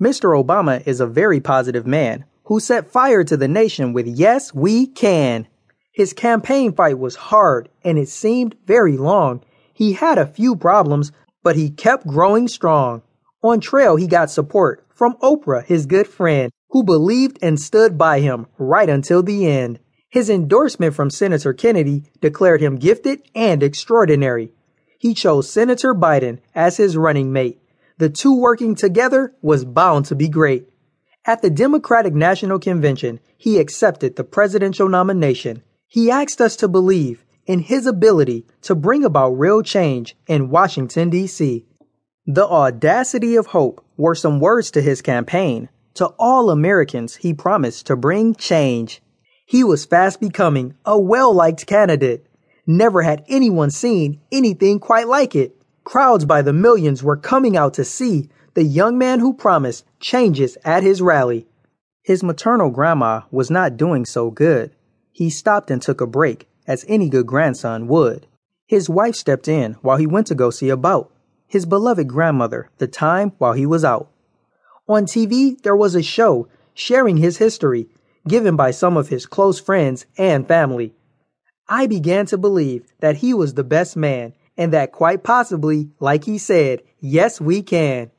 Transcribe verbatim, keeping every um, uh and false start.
Mister Obama is a very positive man who set fire to the nation with "Yes, we can." His campaign fight was hard, and it seemed very long. He had a few problems, but he kept growing strong. On trail, he got support from Oprah, his good friend, who believed and stood by him right until the end. His endorsement from Senator Kennedy declared him gifted and extraordinary. He chose Senator Biden as his running mate. The two working together was bound to be great. At the Democratic National Convention, he accepted the presidential nomination. He asked us to believe in his ability to bring about real change in Washington, D C The audacity of hope were some words to his campaign. To all Americans, he promised to bring change. He was fast becoming a well-liked candidate. Never had anyone seen anything quite like it. Crowds by the millions were coming out to see the young man who promised changes at his rally. His maternal grandma was not doing so good. He stopped and took a break, as any good grandson would. His wife stepped in while he went to go see about his beloved grandmother the time while he was out. On T V, there was a show sharing his history, given by some of his close friends and family. I began to believe that he was the best man, and that quite possibly, like he said, yes, we can.